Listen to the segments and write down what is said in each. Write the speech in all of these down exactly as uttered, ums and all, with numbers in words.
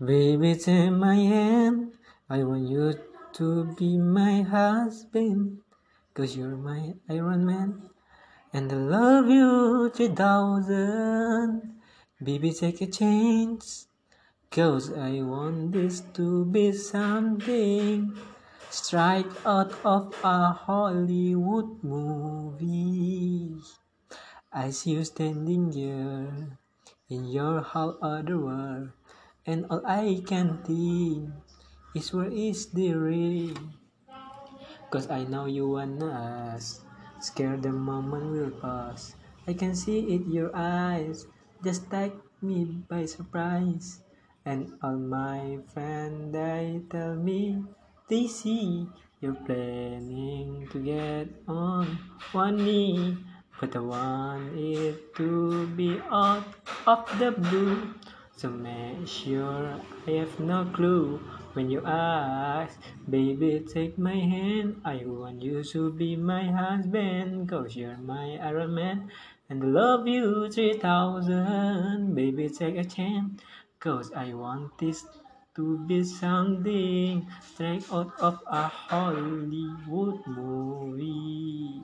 Baby, take my hand, I want you to be my husband, 'cause you're my Iron Man, and I love you three thousand. Baby, take a chance, 'cause I want this to be something straight out of a Hollywood movie. I see you standing here in your whole other world, and all I can think is where is the ring? 'Cause I know you wanna ask, scared the moment will pass. I can see it in your eyes, just take me by surprise. And all my friends, they tell me they see you're planning to get on one knee, but I want it to be out of the blue. So make sure I have no clue when you ask. Baby, take my hand, I want you to be my husband, 'cause you're my Iron Man, and I love you three thousand. Baby, take a chance, 'cause I want this to be something straight out of a Hollywood movie.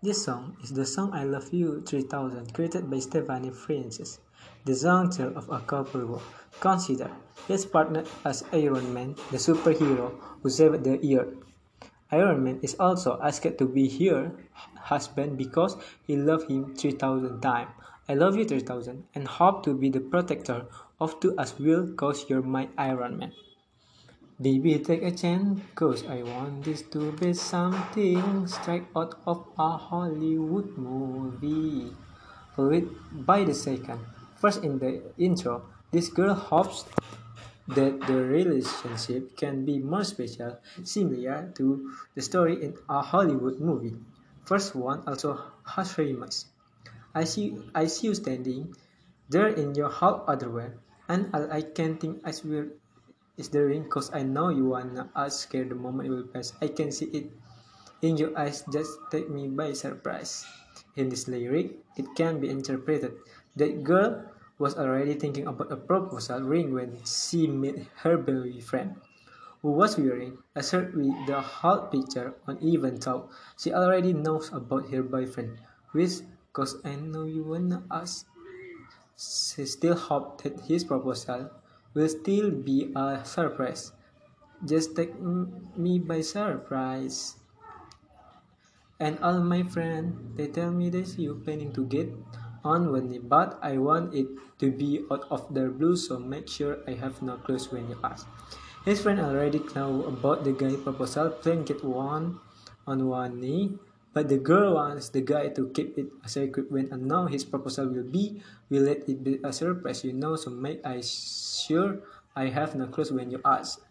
This song is the song I Love You three thousand, created by Stephanie Francis. The song tells of a couple who consider his partner as Iron Man, the superhero who saved the earth. Iron Man is also asked to be her husband because he loved him three thousand times. I love you three thousand and hope to be the protector of two as well, 'cause you're my Iron Man. Baby, take a chance, 'cause I want this to be something straight out of a Hollywood movie. Followed by the second. First, in the intro, this girl hopes that the relationship can be more special, similar to the story in a Hollywood movie. First one also has remakes. I see, I see you standing there in your whole other world, and all I can think as well is the ring, 'cause I know you wanna ask, scared the moment it will pass. I can see it in your eyes, just take me by surprise. In this lyric, it can be interpreted that girl was already thinking about a proposal ring when she met her boyfriend, who was wearing a shirt with the whole picture on, even though she already knows about her boyfriend, which 'cause I know you wanna ask. She still hoped that his proposal will still be a surprise. Just take me by surprise. And all my friends, they tell me that you're planning to get on one day, but I want it to be out of the blue, so make sure I have no clues when you ask. His friend already know about the guy proposal, plan get one on one knee. But the girl wants the guy to keep it a secret. When I know his proposal will be, will let it be a surprise, you know, so make I sure I have no clues when you ask.